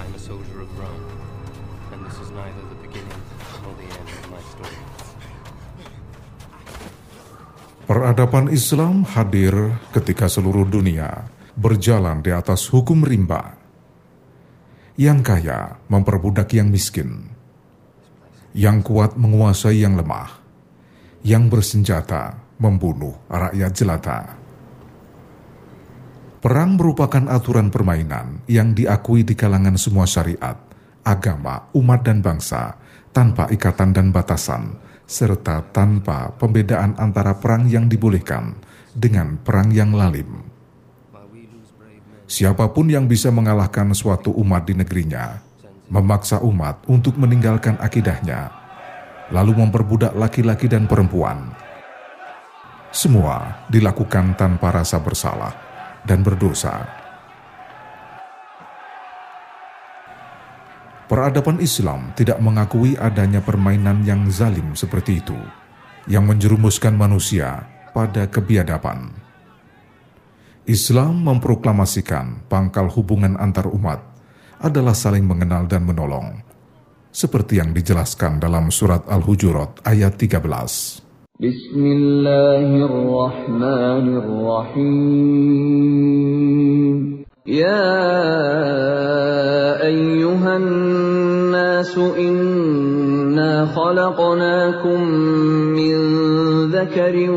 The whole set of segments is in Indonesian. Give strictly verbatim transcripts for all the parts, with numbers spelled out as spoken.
I'm a soldier of Rome, and this is neither the beginning nor the end of my story. Peradaban Islam hadir ketika seluruh dunia berjalan di atas hukum rimba. Yang kaya memperbudak yang miskin, yang kuat menguasai yang lemah, yang bersenjata membunuh rakyat jelata. Perang merupakan aturan permainan yang diakui di kalangan semua syariat, agama, umat dan bangsa, tanpa ikatan dan batasan, serta tanpa pembedaan antara perang yang dibolehkan dengan perang yang lalim. Siapapun yang bisa mengalahkan suatu umat di negerinya, memaksa umat untuk meninggalkan akidahnya, lalu memperbudak laki-laki dan perempuan. Semua dilakukan tanpa rasa bersalah dan berdosa. Peradaban Islam tidak mengakui adanya permainan yang zalim seperti itu, yang menjerumuskan manusia pada kebiadaban. Islam memproklamasikan pangkal hubungan antar umat adalah saling mengenal dan menolong, seperti yang dijelaskan dalam surat Al-Hujurat ayat tiga belas. Bismillahirrahmanirrahim. Ya ayyuhan nasu inna khalaqnakum min dzakarin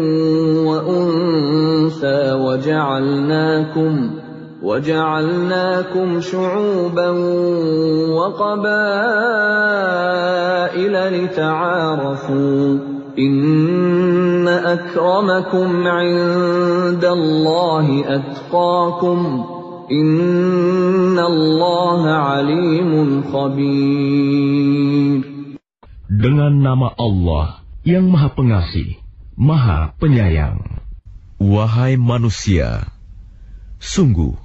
wa unsa wa ja'alnakum وَجَعَلْنَاكُمْ شُعُوبًا وَقَبَائِلَ لِتَعَارَفُوا إِنَّ أَكْرَمَكُمْ عِنْدَ اللَّهِ أَتْقَاكُمْ إِنَّ اللَّهَ عَلِيمٌ خَبِيرٌ. Dengan nama Allah yang Maha Pengasih, Maha Penyayang. Wahai manusia, sungguh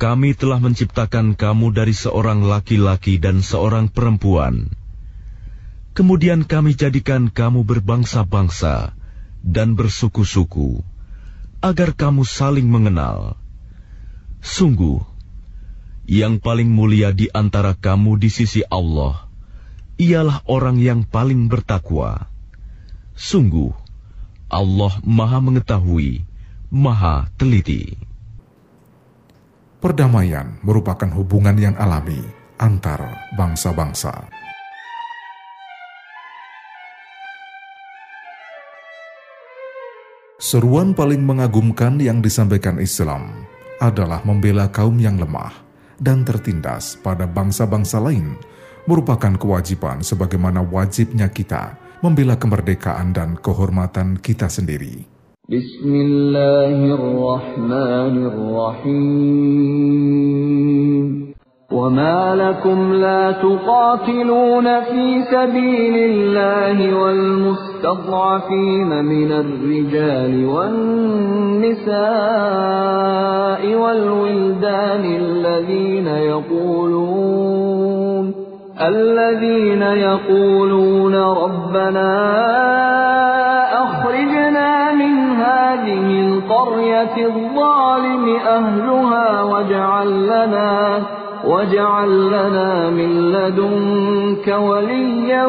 Kami telah menciptakan kamu dari seorang laki-laki dan seorang perempuan. Kemudian Kami jadikan kamu berbangsa-bangsa dan bersuku-suku, agar kamu saling mengenal. Sungguh, yang paling mulia di antara kamu di sisi Allah, ialah orang yang paling bertakwa. Sungguh, Allah Maha Mengetahui, Maha Teliti. Perdamaian merupakan hubungan yang alami antar bangsa-bangsa. Seruan paling mengagumkan yang disampaikan Islam adalah membela kaum yang lemah dan tertindas pada bangsa-bangsa lain merupakan kewajiban sebagaimana wajibnya kita membela kemerdekaan dan kehormatan kita sendiri. Bismillahirrahmanirrahim. وَمَا لَكُمْ لَا تُقَاتِلُونَ فِي سَبِيلِ اللَّهِ وَالْمُسْتَضْعَفِينَ مِنَ الرِّجَالِ وَالنِّسَاءِ وَالْوِلْدَانِ الَّذِينَ يَقُولُونَ الَّذِينَ يَقُولُونَ رَبَّنَا القرية الظالم أهلها واجعل لنا واجعل لنا من لدنك وليا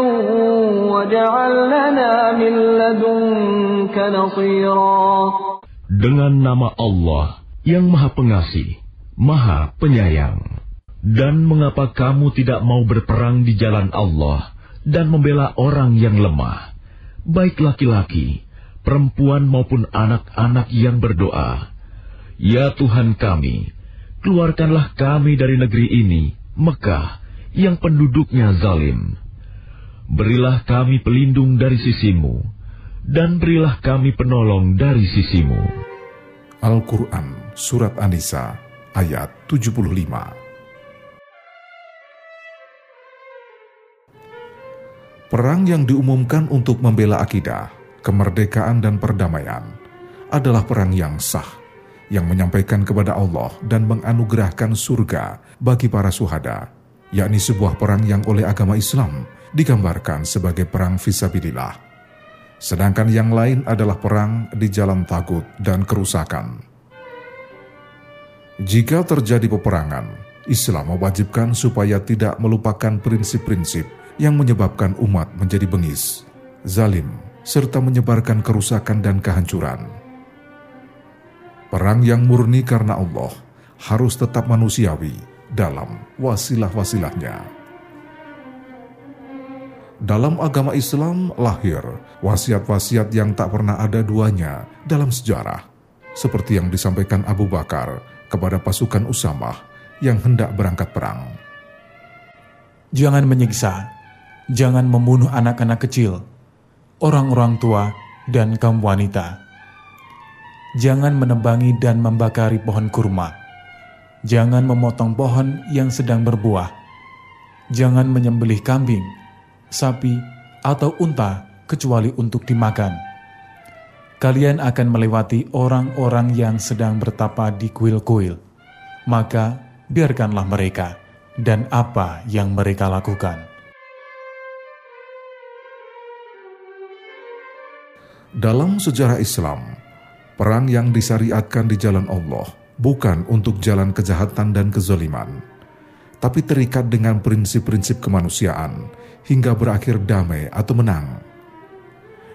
واجعل لنا من لدنك نصيرا. Dengan nama Allah yang Maha Pengasih, Maha Penyayang. Dan mengapa kamu tidak mau berperang di jalan Allah dan membela orang yang lemah, baik laki-laki, perempuan maupun anak-anak yang berdoa, "Ya Tuhan kami, keluarkanlah kami dari negeri ini, Mekah, yang penduduknya zalim. Berilah kami pelindung dari sisi-Mu, dan berilah kami penolong dari sisi-Mu." Al-Quran Surat An-Nisa ayat tujuh puluh lima. Perang yang diumumkan untuk membela akidah, kemerdekaan dan perdamaian adalah perang yang sah, yang menyampaikan kepada Allah dan menganugerahkan surga bagi para syuhada, yakni sebuah perang yang oleh agama Islam digambarkan sebagai perang fisabilillah. Sedangkan yang lain adalah perang di jalan tagut dan kerusakan. Jika terjadi peperangan, Islam mewajibkan supaya tidak melupakan prinsip-prinsip yang menyebabkan umat menjadi bengis, zalim, serta menyebarkan kerusakan dan kehancuran. Perang yang murni karena Allah harus tetap manusiawi dalam wasilah-wasilahnya. Dalam agama Islam lahir wasiat-wasiat yang tak pernah ada duanya dalam sejarah, seperti yang disampaikan Abu Bakar kepada pasukan Usamah yang hendak berangkat perang. Jangan menyiksa, jangan membunuh anak-anak kecil, orang-orang tua, dan kaum wanita. Jangan menebangi dan membakari pohon kurma. Jangan memotong pohon yang sedang berbuah. Jangan menyembelih kambing, sapi, atau unta kecuali untuk dimakan. Kalian akan melewati orang-orang yang sedang bertapa di kuil-kuil, maka biarkanlah mereka dan apa yang mereka lakukan. Dalam sejarah Islam, perang yang disyariatkan di jalan Allah bukan untuk jalan kejahatan dan kezaliman, tapi terikat dengan prinsip-prinsip kemanusiaan hingga berakhir damai atau menang.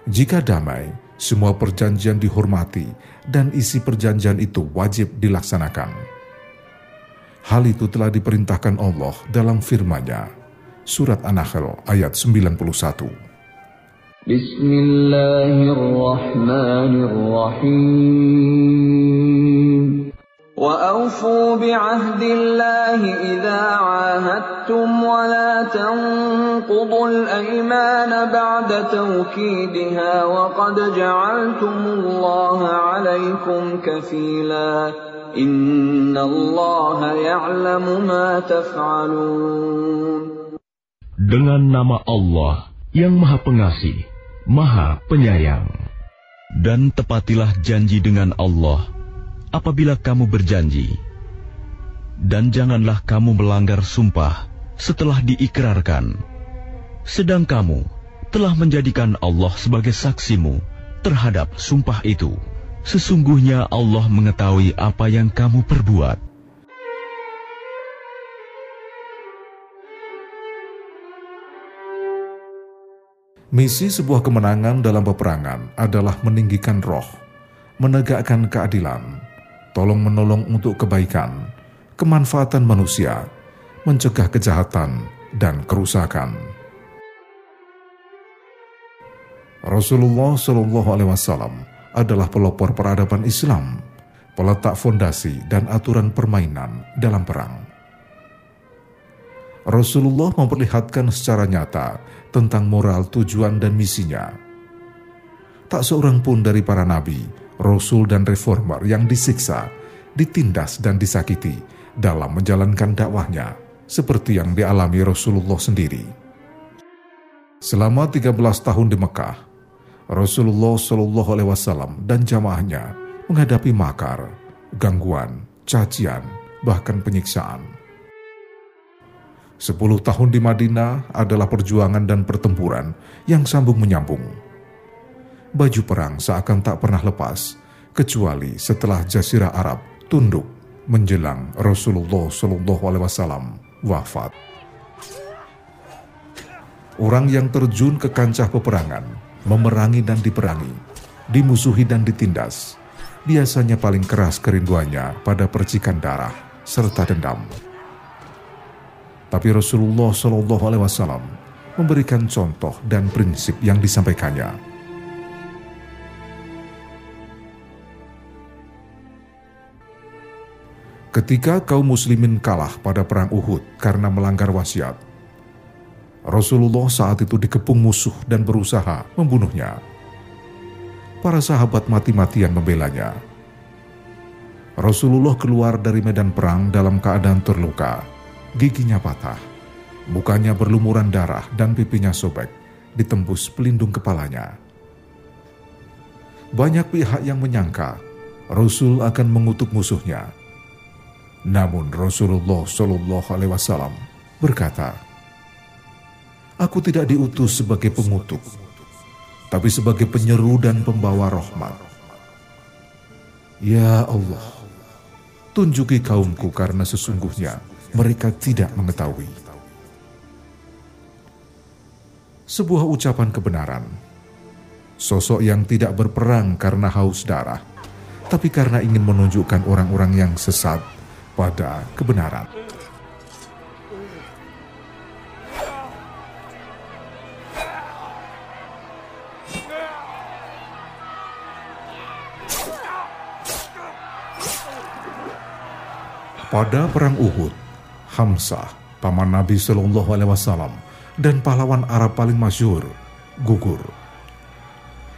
Jika damai, semua perjanjian dihormati dan isi perjanjian itu wajib dilaksanakan. Hal itu telah diperintahkan Allah dalam firman-Nya, Surat An-Nahl ayat sembilan puluh satu. Bismillahirrahmanirrahim. وَأَوْفُوا بِعَهْدِ اللَّهِ إِذَا عَاهَدتُّمْ وَلَا تَنقُضُوا الْأَيْمَانَ بَعْدَ تَوْكِيدِهَا وَقَدْ جَعَلْتُمُ اللَّهَ عَلَيْكُمْ كَفِيلًا إِنَّ اللَّهَ يَعْلَمُ مَا تَفْعَلُونَ. Dengan nama Allah yang Maha Pengasih, Maha Penyayang. Dan tepatilah janji dengan Allah apabila kamu berjanji, dan janganlah kamu melanggar sumpah setelah diikrarkan, sedang kamu telah menjadikan Allah sebagai saksimu terhadap sumpah itu. Sesungguhnya Allah mengetahui apa yang kamu perbuat. Misi sebuah kemenangan dalam peperangan adalah meninggikan roh, menegakkan keadilan, tolong-menolong untuk kebaikan, kemanfaatan manusia, mencegah kejahatan dan kerusakan. Rasulullah Shallallahu Alaihi Wasallam adalah pelopor peradaban Islam, peletak fondasi dan aturan permainan dalam perang. Rasulullah memperlihatkan secara nyata tentang moral, tujuan, dan misinya. Tak seorang pun dari para nabi, rasul, dan reformer yang disiksa, ditindas, dan disakiti dalam menjalankan dakwahnya seperti yang dialami Rasulullah sendiri. Selama tiga belas tahun di Mekah, Rasulullah Shallallahu Alaihi Wasallam dan jamaahnya menghadapi makar, gangguan, cacian, bahkan penyiksaan. sepuluh tahun di Madinah adalah perjuangan dan pertempuran yang sambung menyambung. Baju perang seakan tak pernah lepas, kecuali setelah Jazirah Arab tunduk menjelang Rasulullah Shallallahu Alaihi Wasallam wafat. Orang yang terjun ke kancah peperangan, memerangi dan diperangi, dimusuhi dan ditindas, biasanya paling keras kerinduannya pada percikan darah serta dendam. Tapi Rasulullah Shallallahu Alaihi Wasallam memberikan contoh dan prinsip yang disampaikannya. Ketika kaum muslimin kalah pada perang Uhud karena melanggar wasiat, Rasulullah saat itu dikepung musuh dan berusaha membunuhnya. Para sahabat mati-matian membelanya. Rasulullah keluar dari medan perang dalam keadaan terluka, giginya patah, mukanya berlumuran darah dan pipinya sobek, ditembus pelindung kepalanya. Banyak pihak yang menyangka Rasul akan mengutuk musuhnya. Namun Rasulullah Shallallahu Alaihi Wasallam berkata, "Aku tidak diutus sebagai pengutuk, tapi sebagai penyeru dan pembawa rahmat. Ya Allah, tunjuki kaumku karena sesungguhnya mereka tidak mengetahui. Sebuah ucapan kebenaran. Sosok yang tidak berperang karena haus darah, tapi karena ingin menunjukkan orang-orang yang sesat pada kebenaran. Pada perang Uhud, Hamzah, paman Nabi Shallallahu Alaihi Wasallam dan pahlawan Arab paling masyhur, gugur.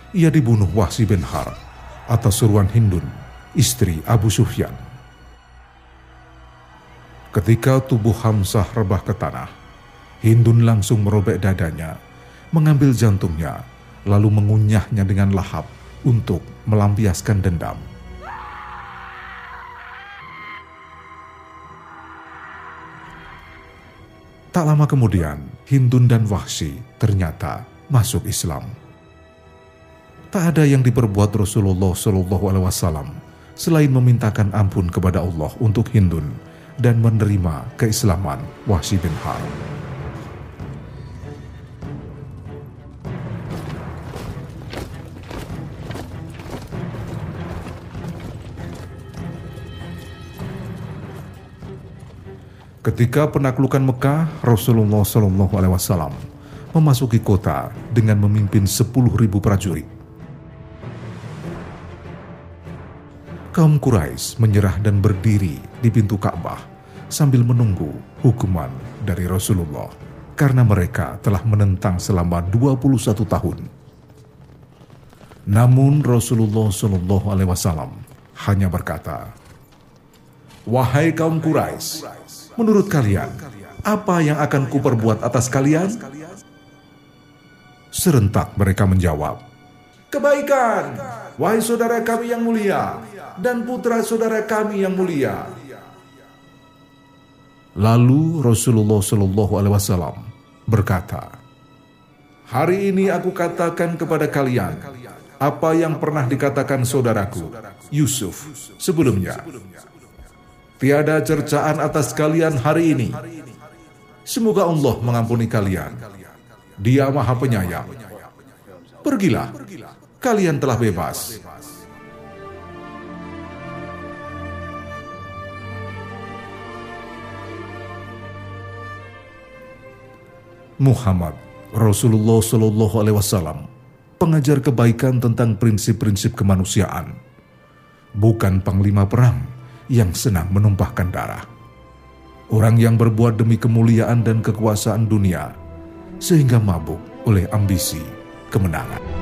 Ia dibunuh Wahsy bin Harb atas suruhan Hindun, istri Abu Sufyan. Ketika tubuh Hamzah rebah ke tanah, Hindun langsung merobek dadanya, mengambil jantungnya, lalu mengunyahnya dengan lahap untuk melampiaskan dendam. Tak lama kemudian, Hindun dan Wahsy ternyata masuk Islam. Tak ada yang diperbuat Rasulullah shallallahu alaihi wasallam selain memintakan ampun kepada Allah untuk Hindun dan menerima keislaman Wahsy bin Harb. Ketika penaklukan Mekah, Rasulullah shallallahu alaihi wasallam memasuki kota dengan memimpin sepuluh ribu prajurit. Kaum Quraisy menyerah dan berdiri di pintu Ka'bah sambil menunggu hukuman dari Rasulullah karena mereka telah menentang selama dua puluh satu tahun. Namun Rasulullah shallallahu alaihi wasallam hanya berkata, "Wahai kaum Quraisy, menurut kalian, apa yang akan kuperbuat atas kalian?" Serentak mereka menjawab, "Kebaikan, wahai saudara kami yang mulia, dan putra saudara kami yang mulia." Lalu Rasulullah shallallahu alaihi wasallam berkata, "Hari ini aku katakan kepada kalian, apa yang pernah dikatakan saudaraku, Yusuf, sebelumnya. Tiada cercaan atas kalian hari ini. Semoga Allah mengampuni kalian. Dia Maha Penyayang. Pergilah, kalian telah bebas." Muhammad, Rasulullah Shallallahu Alaihi Wasallam, pengajar kebaikan tentang prinsip-prinsip kemanusiaan, bukan panglima perang yang senang menumpahkan darah. Orang yang berbuat demi kemuliaan dan kekuasaan dunia, sehingga mabuk oleh ambisi kemenangan.